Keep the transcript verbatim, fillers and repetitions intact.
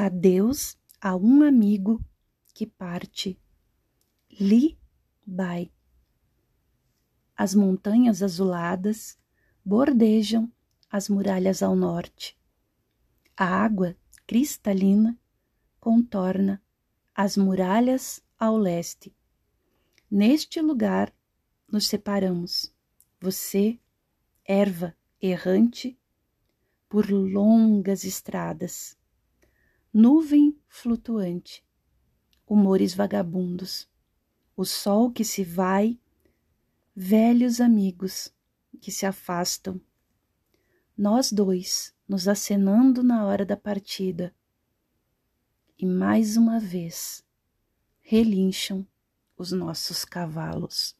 Adeus a um amigo que parte. Li Bai. As montanhas azuladas bordejam as muralhas ao norte. A água cristalina contorna as muralhas ao leste. Neste lugar nos separamos, você, erva errante, por longas estradas. Nuvem flutuante, humores vagabundos, o sol que se vai, velhos amigos que se afastam. Nós dois nos acenando na hora da partida. E mais uma vez relincham os nossos cavalos.